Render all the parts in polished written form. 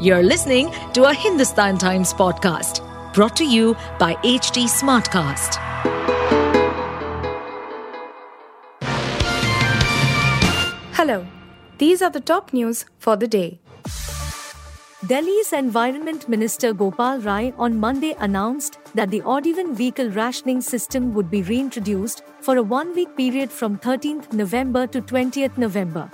You're listening to a Hindustan Times podcast brought to you by HT Smartcast. Hello, these are the top news for the day. Delhi's Environment Minister Gopal Rai on Monday announced that the Audivan vehicle rationing system would be reintroduced for a one-week period from 13th November to 20th November.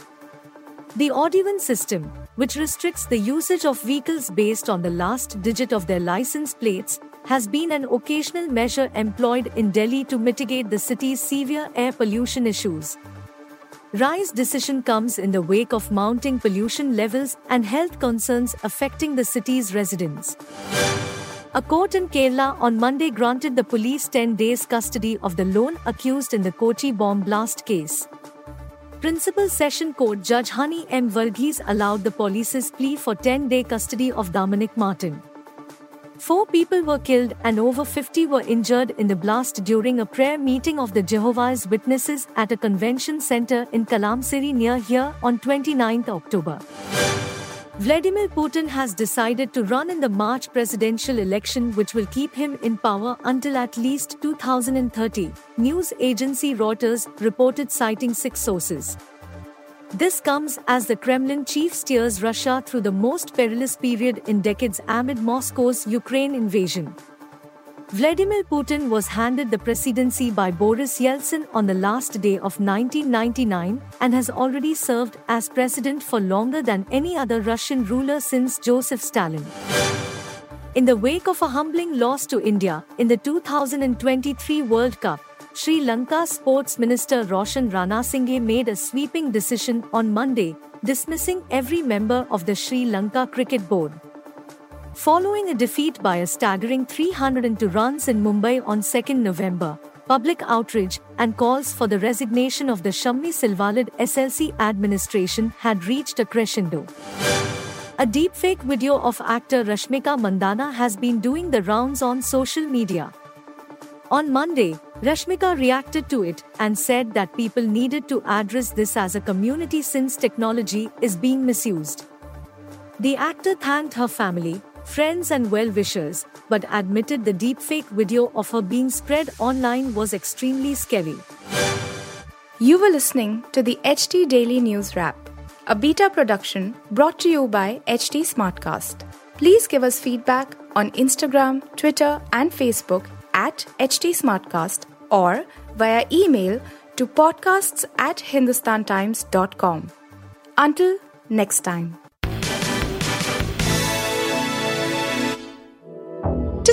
The Audivan system, which restricts the usage of vehicles based on the last digit of their license plates, has been an occasional measure employed in Delhi to mitigate the city's severe air pollution issues. Rai's decision comes in the wake of mounting pollution levels and health concerns affecting the city's residents. A court in Kerala on Monday granted the police 10 days custody of the lone accused in the Kochi bomb blast case. Principal Session Court Judge Honey M. Varghese allowed the police's plea for 10-day custody of Dominic Martin. 4 people were killed and over 50 were injured in the blast during a prayer meeting of the Jehovah's Witnesses at a convention center in Kalamassery near here on 29 October. Vladimir Putin has decided to run in the March presidential election, which will keep him in power until at least 2030, news agency Reuters reported, citing 6 sources. This comes as the Kremlin chief steers Russia through the most perilous period in decades amid Moscow's Ukraine invasion. Vladimir Putin was handed the presidency by Boris Yeltsin on the last day of 1999 and has already served as president for longer than any other Russian ruler since Joseph Stalin. In the wake of a humbling loss to India in the 2023 World Cup, Sri Lanka's Sports Minister Roshan Ranasinghe made a sweeping decision on Monday, dismissing every member of the Sri Lanka Cricket Board. Following a defeat by a staggering 302 runs in Mumbai on 2nd November, public outrage and calls for the resignation of the Shammi Silvalid SLC administration had reached a crescendo. A deepfake video of actor Rashmika Mandanna has been doing the rounds on social media. On Monday, Rashmika reacted to it and said that people needed to address this as a community since technology is being misused. The actor thanked her family, friends and well-wishers, but admitted the deepfake video of her being spread online was extremely scary. You were listening to the HT Daily News Wrap, a beta production brought to you by HT Smartcast. Please give us feedback on Instagram, Twitter and Facebook at HT Smartcast or via email to podcasts@hindustantimes.com. Until next time. To